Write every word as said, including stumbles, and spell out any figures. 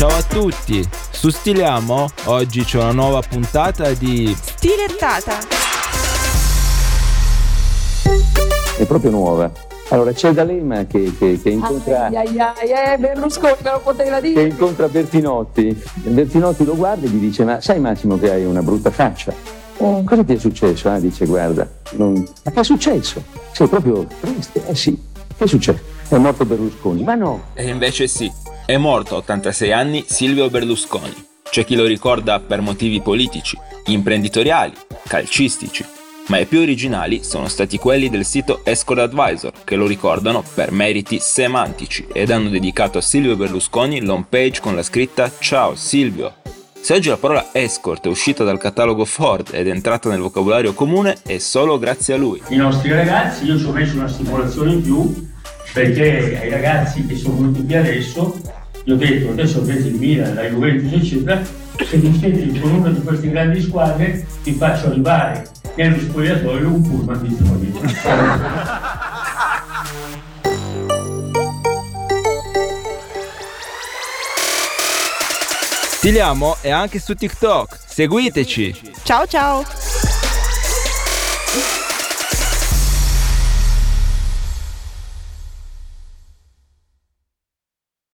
Ciao a tutti, su Stiliamo oggi c'è una nuova puntata di Stilettata. È proprio nuova. Allora c'è D'Alema che, che, che incontra ai, ai, ai, eh, Berlusconi, me lo poteva dire. Che incontra Bertinotti. Bertinotti lo guarda e gli dice: ma sai Massimo che hai una brutta faccia? Eh, cosa ti è successo? Ah, dice guarda, non... ma che è successo? Sei proprio triste, eh sì. Che è successo? È morto Berlusconi, ma no. E invece sì. È morto a ottantasei anni Silvio Berlusconi. C'è chi lo ricorda per motivi politici, imprenditoriali, calcistici, ma i più originali sono stati quelli del sito Escort Advisor, che lo ricordano per meriti semantici ed hanno dedicato a Silvio Berlusconi l'home page con la scritta Ciao Silvio. Se oggi la parola escort è uscita dal catalogo Ford ed è entrata nel vocabolario comune è solo grazie a lui. I nostri ragazzi, io ci ho messo una stimolazione in più perché ai ragazzi che sono venuti qui adesso gli ho detto, adesso vedi il Milan, la Juventus eccetera, se mi senti con una di queste grandi squadre ti faccio arrivare nello spogliatoio un pullman di troia. Stiliamo è anche su TikTok, seguiteci! Ciao ciao!